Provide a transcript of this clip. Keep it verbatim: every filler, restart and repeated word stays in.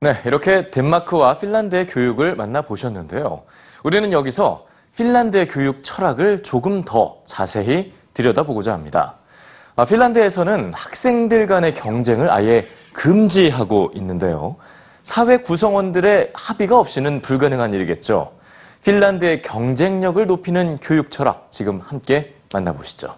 네, 이렇게 덴마크와 핀란드의 교육을 만나보셨는데요. 우리는 여기서 핀란드의 교육 철학을 조금 더 자세히 들여다보고자 합니다. 아, 핀란드에서는 학생들 간의 경쟁을 아예 금지하고 있는데요. 사회 구성원들의 합의가 없이는 불가능한 일이겠죠. 핀란드의 경쟁력을 높이는 교육 철학, 지금 함께 만나보시죠.